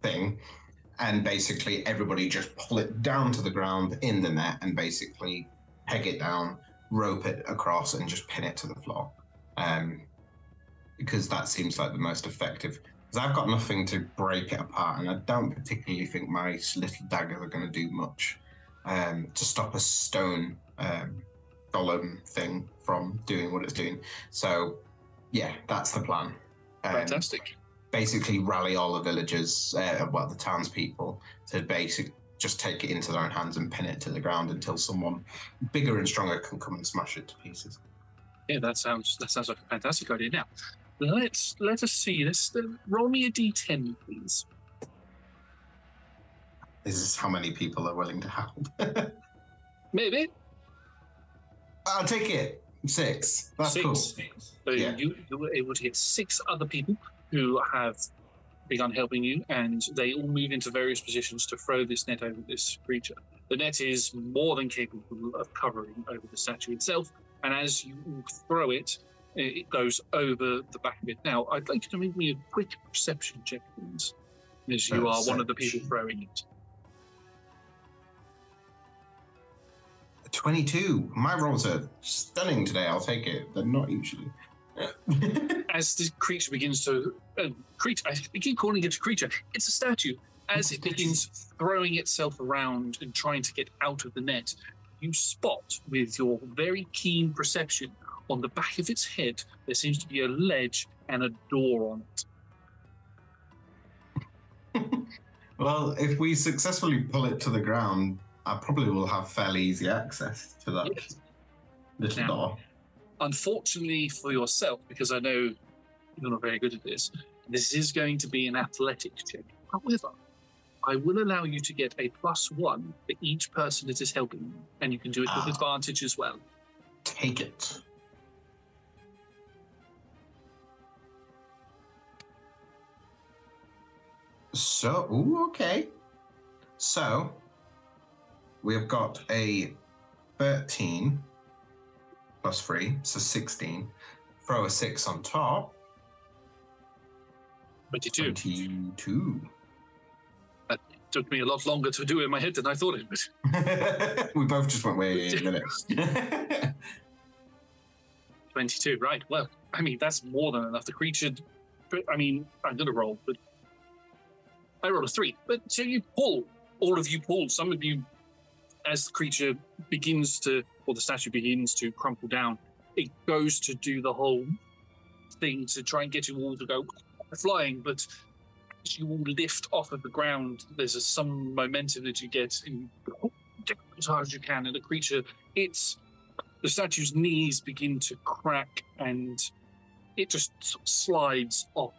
thing. And basically everybody just pull it down to the ground in the net and basically peg it down, rope it across, and just pin it to the floor, because that seems like the most effective, because I've got nothing to break it apart, and I don't particularly think my little daggers are going to do much to stop a stone golem thing from doing what it's doing. So yeah, that's the plan. Fantastic. Basically rally all the villagers, the townspeople, to basically just take it into their own hands and pin it to the ground until someone bigger and stronger can come and smash it to pieces. Yeah, that sounds like a fantastic idea. Now, let us see this. Roll me a D10, please. This is how many people are willing to help. Maybe. I'll take it. 6. That's 6. Cool. So yeah. You were able to get 6 other people who have begun helping you, and they all move into various positions to throw this net over this creature. The net is more than capable of covering over the statue itself, and as you throw it, it goes over the back of it. Now, I'd like you to make me a quick perception check, please, as you are one of the people throwing it. 22. My rolls are stunning today, I'll take it. They're not usually. As this creature begins to I keep calling it a creature, it's a statue. As it begins throwing itself around and trying to get out of the net, you spot with your very keen perception on the back of its head, there seems to be a ledge and a door on it. Well, if we successfully pull it to the ground, I probably will have fairly easy access to that little door. Unfortunately for yourself, because I know you're not very good at this, this is going to be an athletic check. However, I will allow you to get a +1 for each person that is helping you, and you can do it with advantage as well. Take it. So, okay. So, we have got a 13 plus 3, so 16. Throw a 6 on top. 22. 22. That took me a lot longer to do in my head than I thought it would. We both just went way in the next. 22, right. Well, I mean, that's more than enough. The creature, I mean, I'm going to roll, but I rolled a 3. But so you pull, all of you pull, some of you, as the creature begins to, or the statue begins to crumple down, it goes to do the whole thing to try and get you all to go flying, but as you all lift off of the ground, there's some momentum that you get, and you go as hard as you can, and the creature, the statue's knees begin to crack, and it just slides off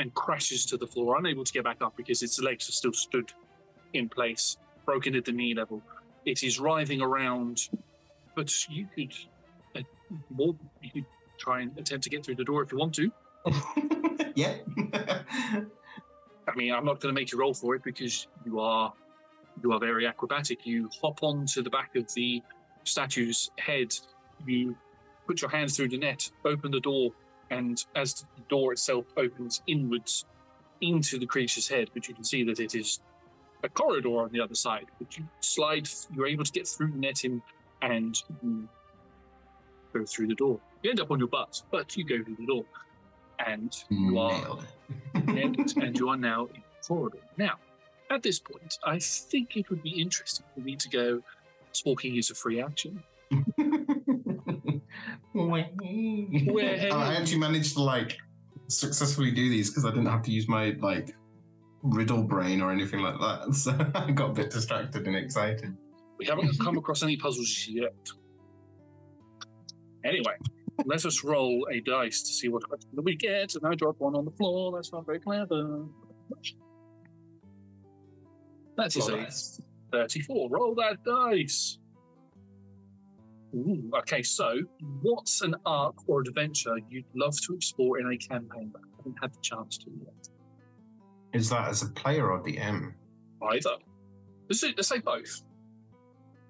and crashes to the floor, unable to get back up because its legs are still stood in place, broken at the knee level. It is writhing around, but you could try and attempt to get through the door if you want to. Yeah. I mean, I'm not going to make you roll for it because you are very acrobatic. You hop onto the back of the statue's head, you put your hands through the net, open the door, and as the door itself opens inwards into the creature's head, but you can see that it is a corridor on the other side, but you're able to get through the netting and you go through the door. You end up on your butt, but you go through the door. And you are and you are now in the corridor. Now, at this point, I think it would be interesting for me to go, talking is a free action. I actually managed to successfully do these because I didn't have to use my riddle brain or anything like that. So I got a bit distracted and excited. We haven't come across any puzzles yet. Anyway. Let us roll a dice to see what question we get, and I drop one on the floor. That's not very clever. That is a 34. Roll that dice. Ooh, okay, so what's an arc or adventure you'd love to explore in a campaign that I haven't had the chance to yet? Is that as a player or DM? Either. Let's say both.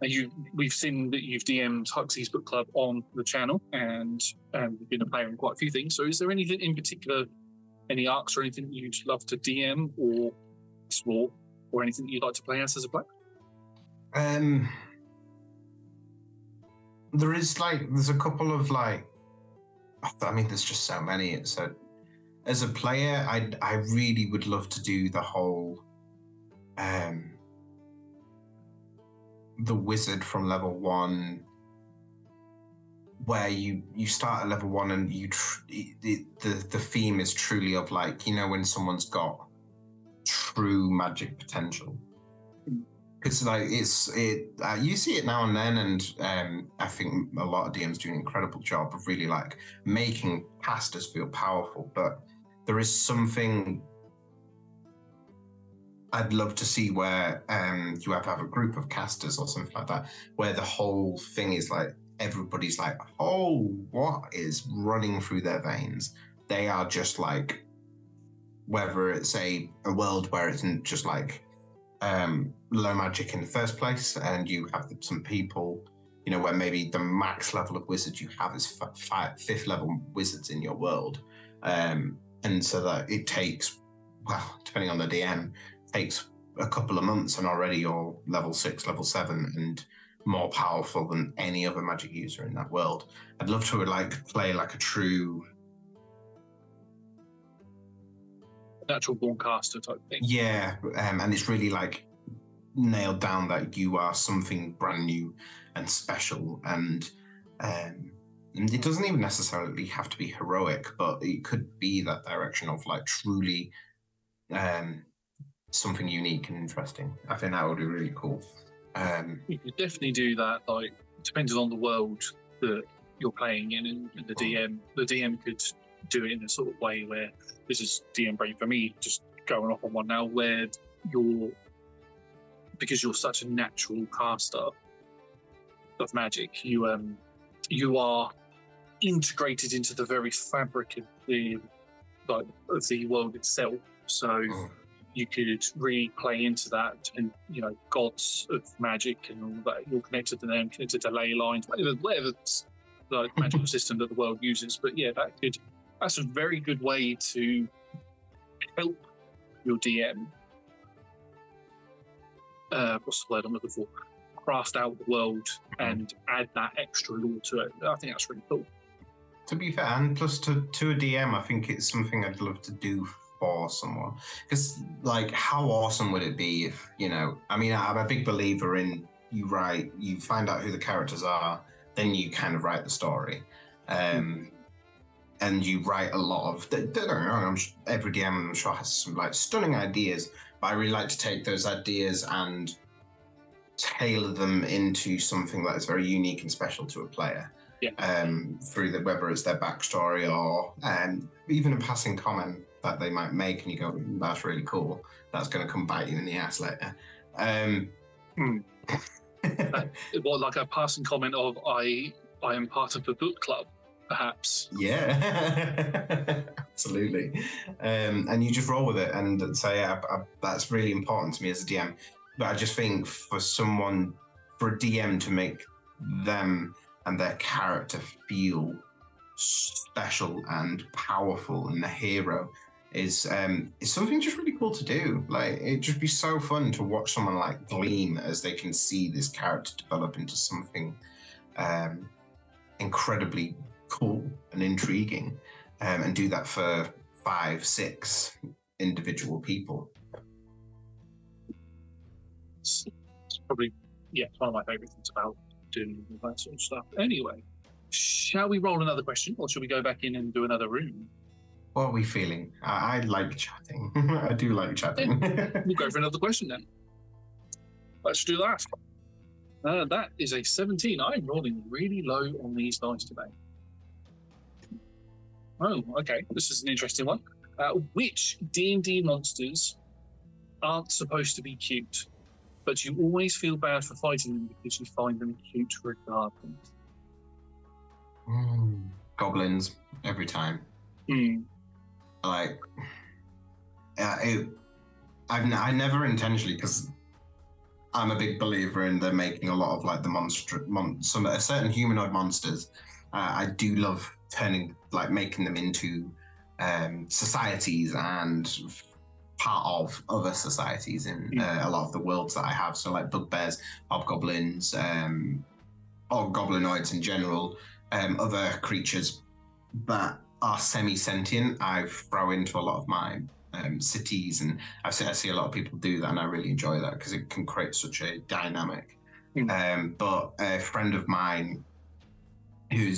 And we've seen that you've DM'd Huxley's Book Club on the channel, and you've been a player in quite a few things. So is there anything in particular, any arcs or anything you'd love to DM or explore, or anything that you'd like to play as a player? There is there's a couple of there's just so many. So as a player, I really would love to do the whole the wizard from level 1, where you start at level 1 and the theme is truly of when someone's got true magic potential. Because you see it now and then, and I think a lot of DMs do an incredible job of really making casters feel powerful, but there is something I'd love to see where you have to have a group of casters or something like that, where the whole thing is everybody's what is running through their veins? They are just whether it's a world where it's just low magic in the first place, and you have some people, where maybe the max level of wizards you have is 5th level wizards in your world. And so that it takes, depending on the DM, takes a couple of months, and already you're level 6, level 7, and more powerful than any other magic user in that world. I'd love to play a true natural born caster type thing. Yeah, and it's really nailed down that you are something brand new, and special, and it doesn't even necessarily have to be heroic, but it could be that direction of like truly something unique and interesting. I think that would be really cool. You could definitely do that, like depending on the world that you're playing in, and the DM could do it in a sort of way where this is DM brain for me, just going off on one now, where you're, because you're such a natural caster of magic, you are integrated into the very fabric of the world itself. So you could really play into that, and you know, gods of magic and all that. You're connected to them, connected to ley lines, whatever the magical system that the world uses. But yeah, that's a very good way to help your DM. What's the word I'm looking for? Craft out the world and add that extra lore to it. I think that's really cool. To be fair, and plus to a DM, I think it's something I'd love to do for someone. Because, like, how awesome would it be if, you know, I mean, I'm a big believer in you find out who the characters are, then you kind of write the story. And you write a lot of, don't get me wrong, every DM I'm sure has some, like, stunning ideas, but I really like to take those ideas and tailor them into something that is very unique and special to a player. Yeah. Through whether it's their backstory or even a passing comment that they might make, and you go, that's really cool. That's going to come bite you in the ass later. Well, like a passing comment of, I am part of a book club, perhaps. Yeah, absolutely. And you just roll with it and say, that's really important to me as a DM. But I just think for a DM to make them and their character feel special and powerful and the hero is something just really cool to do. Like, it'd just be so fun to watch someone like gleam as they can see this character develop into something incredibly cool and intriguing, and do that for 5-6 individual people. It's probably, yeah, it's one of my favourite things about doing that sort of stuff. Anyway, shall we roll another question, or shall we go back in and do another room? What are we feeling? I like chatting. I do like chatting. Yeah. We'll go for another question then. Let's do that. That is a 17. I'm rolling really low on these dice today. Oh, okay. This is an interesting one. Which D&D monsters aren't supposed to be cute, but you always feel bad for fighting them because you find them cute regardless? Goblins, every time. Like, I never intentionally, because I'm a big believer in they're making a lot of, like, the certain humanoid monsters. I do love making them into societies and part of other societies in a lot of the worlds that I have. So, like, bugbears, hobgoblins, or goblinoids in general, other creatures that are semi-sentient, I throw into a lot of my cities, and I see a lot of people do that, and I really enjoy that because it can create such a dynamic. But a friend of mine who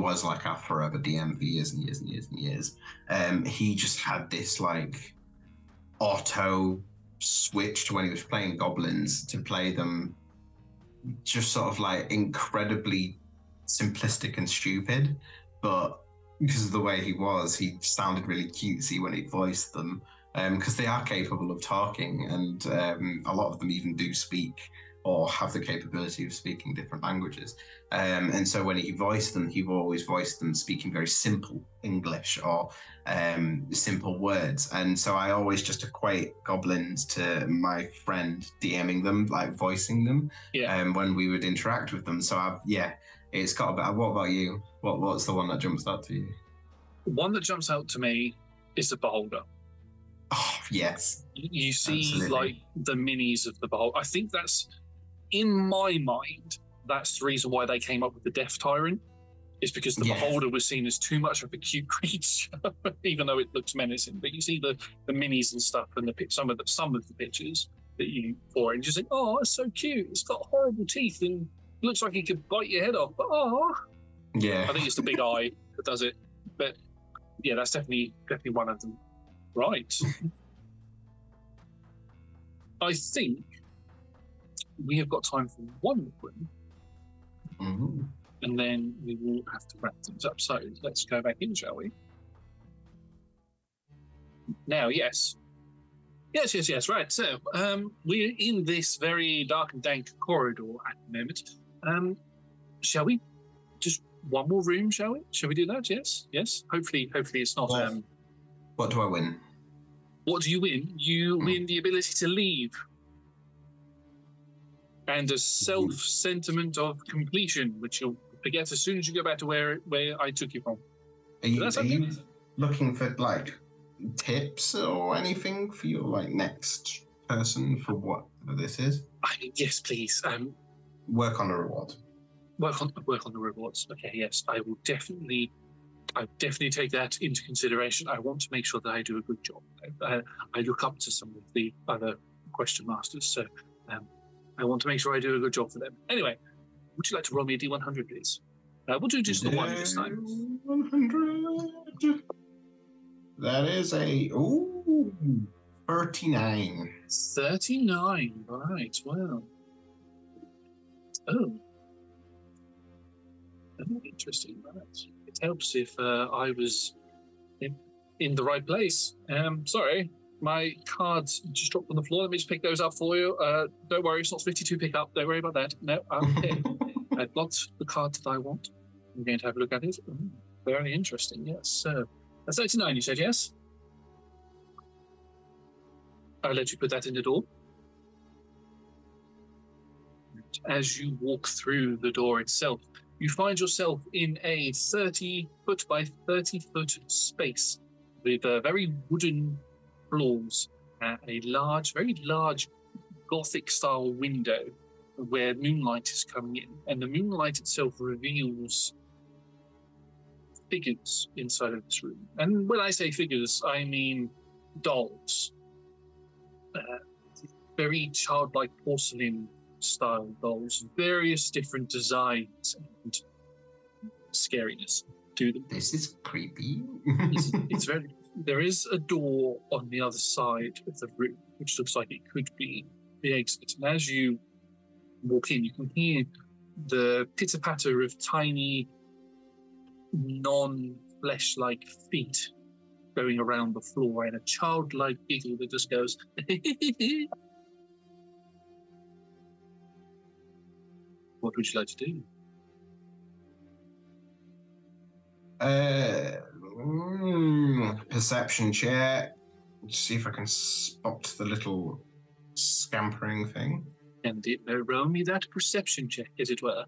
was like our forever DM for years and years and years and years, he just had this like auto switch to when he was playing goblins to play them just sort of like incredibly simplistic and stupid, but because of the way he was, he sounded really cutesy when he voiced them, because they are capable of talking, and a lot of them even do speak or have the capability of speaking different languages. And so when he voiced them, he always voiced them speaking very simple English or simple words. And so I always just equate goblins to my friend DMing them, like voicing them, when we would interact with them. So it's got a bit. What about you? What's the one that jumps out to you? The one that jumps out to me is the Beholder. Oh, yes. You see, absolutely, like the minis of the Beholder. I think that's, in my mind, that's the reason why they came up with the Death Tyrant, is because the Beholder was seen as too much of a cute creature, even though it looks menacing. But you see the minis and stuff, and some of the pictures that you saw, and you just think, oh, it's so cute. It's got horrible teeth and looks like he could bite your head off. Oh, yeah. I think it's the big eye that does it. But yeah, that's definitely one of them. Right. I think we have got time for one room, mm-hmm. and then we will have to wrap things up. So let's go back in, shall we? Now, yes. Yes. Right. So we're in this very dark and dank corridor at the moment. Shall we? Just one more room, shall we? Shall we do that? Yes. Hopefully it's not. What do I win? What do you win? You win the ability to leave. And a self-sentiment of completion, which you'll forget as soon as you go back to where I took you from. Are you looking for, tips or anything for your, next person for whatever this is? I mean, yes, please. Work on the reward. Work on the rewards. Okay, yes. I will definitely take that into consideration. I want to make sure that I do a good job. I look up to some of the other question masters, so I want to make sure I do a good job for them. Anyway, would you like to roll me a D100, please? We'll do just the one this time. D100. That is a 39. 39. Right. Wow. Oh. Interesting. Right. It helps if I was in the right place. Sorry, my cards just dropped on the floor. Let me just pick those up for you. Don't worry, it's not 52 pick up. Don't worry about that. No, I'm okay. I've got the card that I want. I'm going to have a look at it. Very interesting. Yes. So that's 39. You said yes. I'll let you put that in the door. As you walk through the door itself, you find yourself in a 30-foot by 30-foot space with very wooden floors, a large, very large Gothic-style window where moonlight is coming in. And the moonlight itself reveals figures inside of this room. And when I say figures, I mean dolls. Very childlike porcelain-style dolls, various different designs. Scariness to them. This is creepy. It's very. There is a door on the other side of the room, which looks like it could be the exit. And as you walk in, you can hear the pitter-patter of tiny, non-flesh-like feet going around the floor, and a childlike giggle that just goes. What would you like to do? Perception check. Let's see if I can spot the little scampering thing. And it may roll me that perception check, as it were.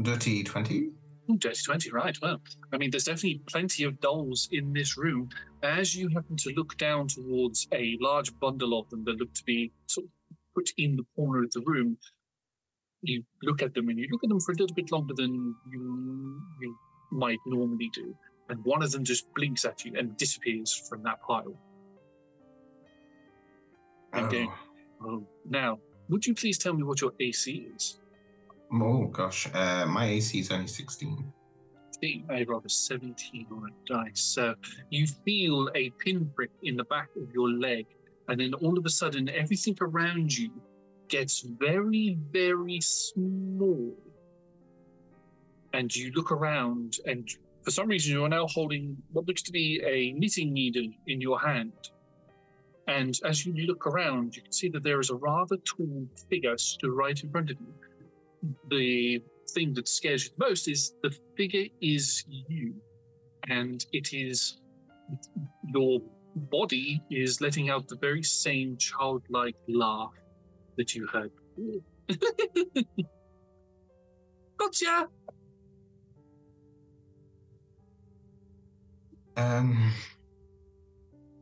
Dirty 20? Oh, dirty 20, right. Well, I mean, there's definitely plenty of dolls in this room. As you happen to look down towards a large bundle of them that look to be sort of put in the corner of the room, you look at them, and you look at them for a little bit longer than you might normally do, and one of them just blinks at you and disappears from that pile. Okay. Oh. Now, would you please tell me what your AC is? Oh gosh, my AC is only 16. I rolled a 17 on a dice. So you feel a pinprick in the back of your leg, and then all of a sudden everything around you gets very, very small. And you look around, and for some reason you are now holding what looks to be a knitting needle in your hand. And as you look around, you can see that there is a rather tall figure stood right in front of you. The thing that scares you the most is the figure is you. And it is your body is letting out the very same childlike laugh that you heard before. Gotcha!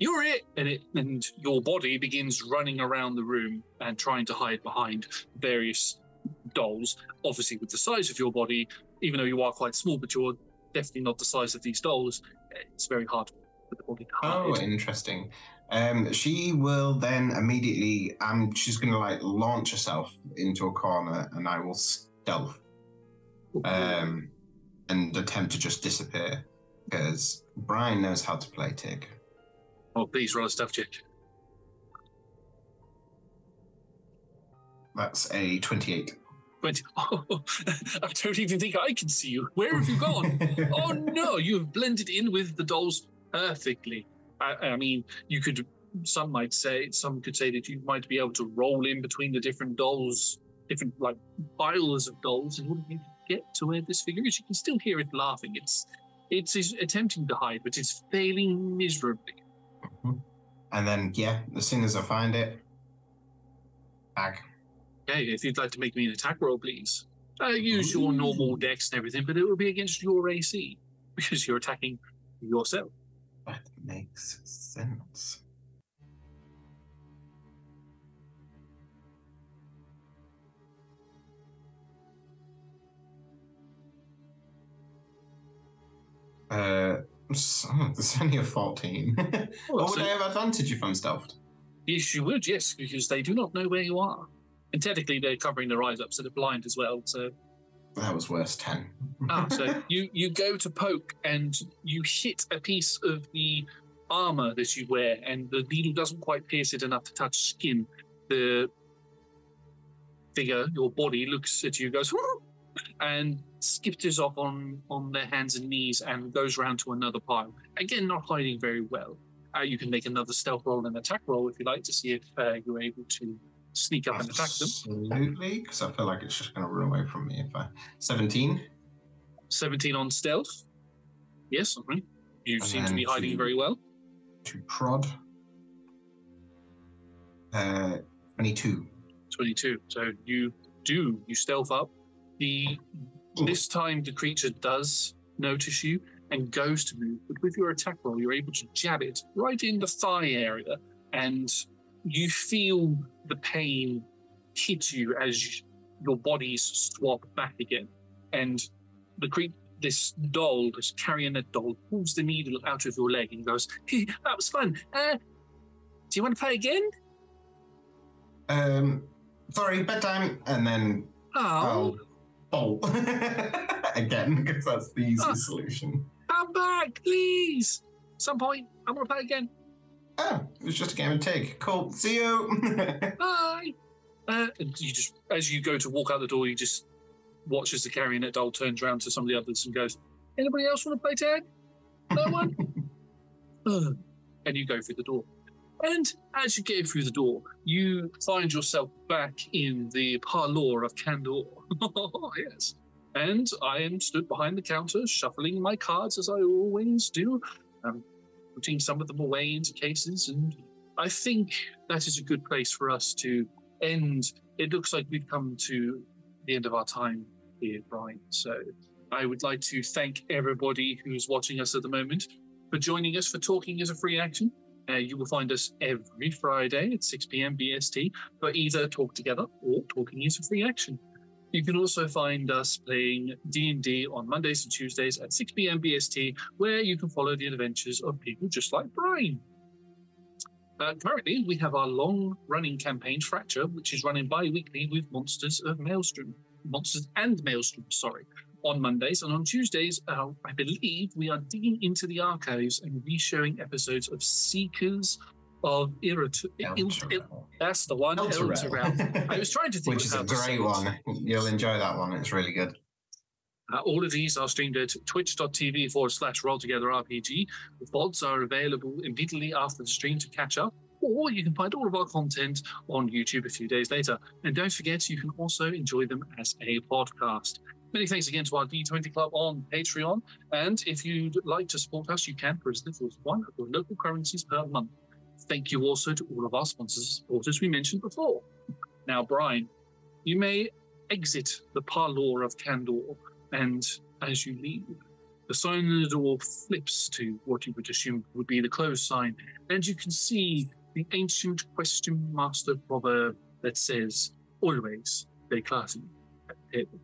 You're it, and your body begins running around the room and trying to hide behind various dolls. Obviously, with the size of your body, even though you are quite small, but you're definitely not the size of these dolls. It's very hard for the body to hide. Oh, interesting. She will then immediately, she's going to launch herself into a corner, and I will stealth and attempt to just disappear, because Brian knows how to play Tig. Oh, please roll a stuff check. That's a 28. 20. Oh, I don't even think I can see you. Where have you gone? Oh no, you have blended in with the dolls perfectly. I mean, you could. Some could say that you might be able to roll in between the different dolls, different like piles of dolls, in order to get to where this figure is. You can still hear it laughing. It's attempting to hide, but it's failing miserably. Mm-hmm. And then, yeah, as soon as I find it, back. Okay, if you'd like to make me an attack roll, please. Use your normal dex and everything, but it will be against your AC because you're attacking yourself. That makes sense. There's only a 14. Well, would I have advantage if I'm stealthed? Yes, you would, yes, because they do not know where you are. And technically, they're covering their eyes up, so they're blind as well, so... That was worse, 10. So you go to poke, and you hit a piece of the armour that you wear, and the needle doesn't quite pierce it enough to touch skin. The figure, your body, looks at you, goes... and skitters off on their hands and knees and goes round to another pile. Again, not hiding very well. You can make another stealth roll and attack roll if you like to see if you're able to sneak up and attack them. Absolutely, because I feel like it's just going to run away from me if I... 17? 17 on stealth. Yes, okay. You seem to be hiding very well. To prod. 22. 22. So you stealth up. This time the creature does notice you and goes to move, but with your attack roll, you're able to jab it right in the thigh area, and you feel the pain hit you as your bodies swap back again. And this doll, this Carrionette doll, pulls the needle out of your leg and goes, "Hey, that was fun. Do you want to play again?" Sorry, bedtime. And then... Oh, again, because that's the easiest solution. Come back, please. Some point, I'm going to play again. Oh, it was just a game of Tig. Cool. See you. Bye. You just, as you go to walk out the door, you just watch as the Carrionette doll turns around to some of the others and goes, "Anybody else want to play tag? No one?" And you go through the door. And as you get through the door, you find yourself back in the Parlour of Candor. Yes. And I am stood behind the counter, shuffling my cards as I always do, putting some of them away into cases. And I think that is a good place for us to end. It looks like we've come to the end of our time here, Brian. So I would like to thank everybody who's watching us at the moment for joining us for Talking as a Free Action. You will find us every Friday at 6 p.m. BST for either Talk Together or Talking is a Free Action. You can also find us playing D&D on Mondays and Tuesdays at 6 p.m. BST, where you can follow the adventures of people just like Brine. Currently, we have our long-running campaign, Fracture, which is running bi-weekly with Monsters and Maelstrom, on Mondays, and on Tuesdays, I believe we are digging into the archives and re-showing episodes of Seekers of Altarell. That's the one, Altarell. I was trying to think. Which is a great one. You'll enjoy that one. It's really good. All of these are streamed at twitch.tv/RollTogetherRPG. The VODs are available immediately after the stream to catch up, or you can find all of our content on YouTube a few days later. And don't forget, you can also enjoy them as a podcast. Many thanks again to our D20 Club on Patreon. And if you'd like to support us, you can for as little as one of your local currencies per month. Thank you also to all of our sponsors and supporters we mentioned before. Now, Brian, you may exit the Parlour of Candor, and as you leave, the sign on the door flips to what you would assume would be the closed sign, and you can see the ancient question master proverb that says, "Always be classy at the table."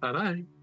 Bye-bye.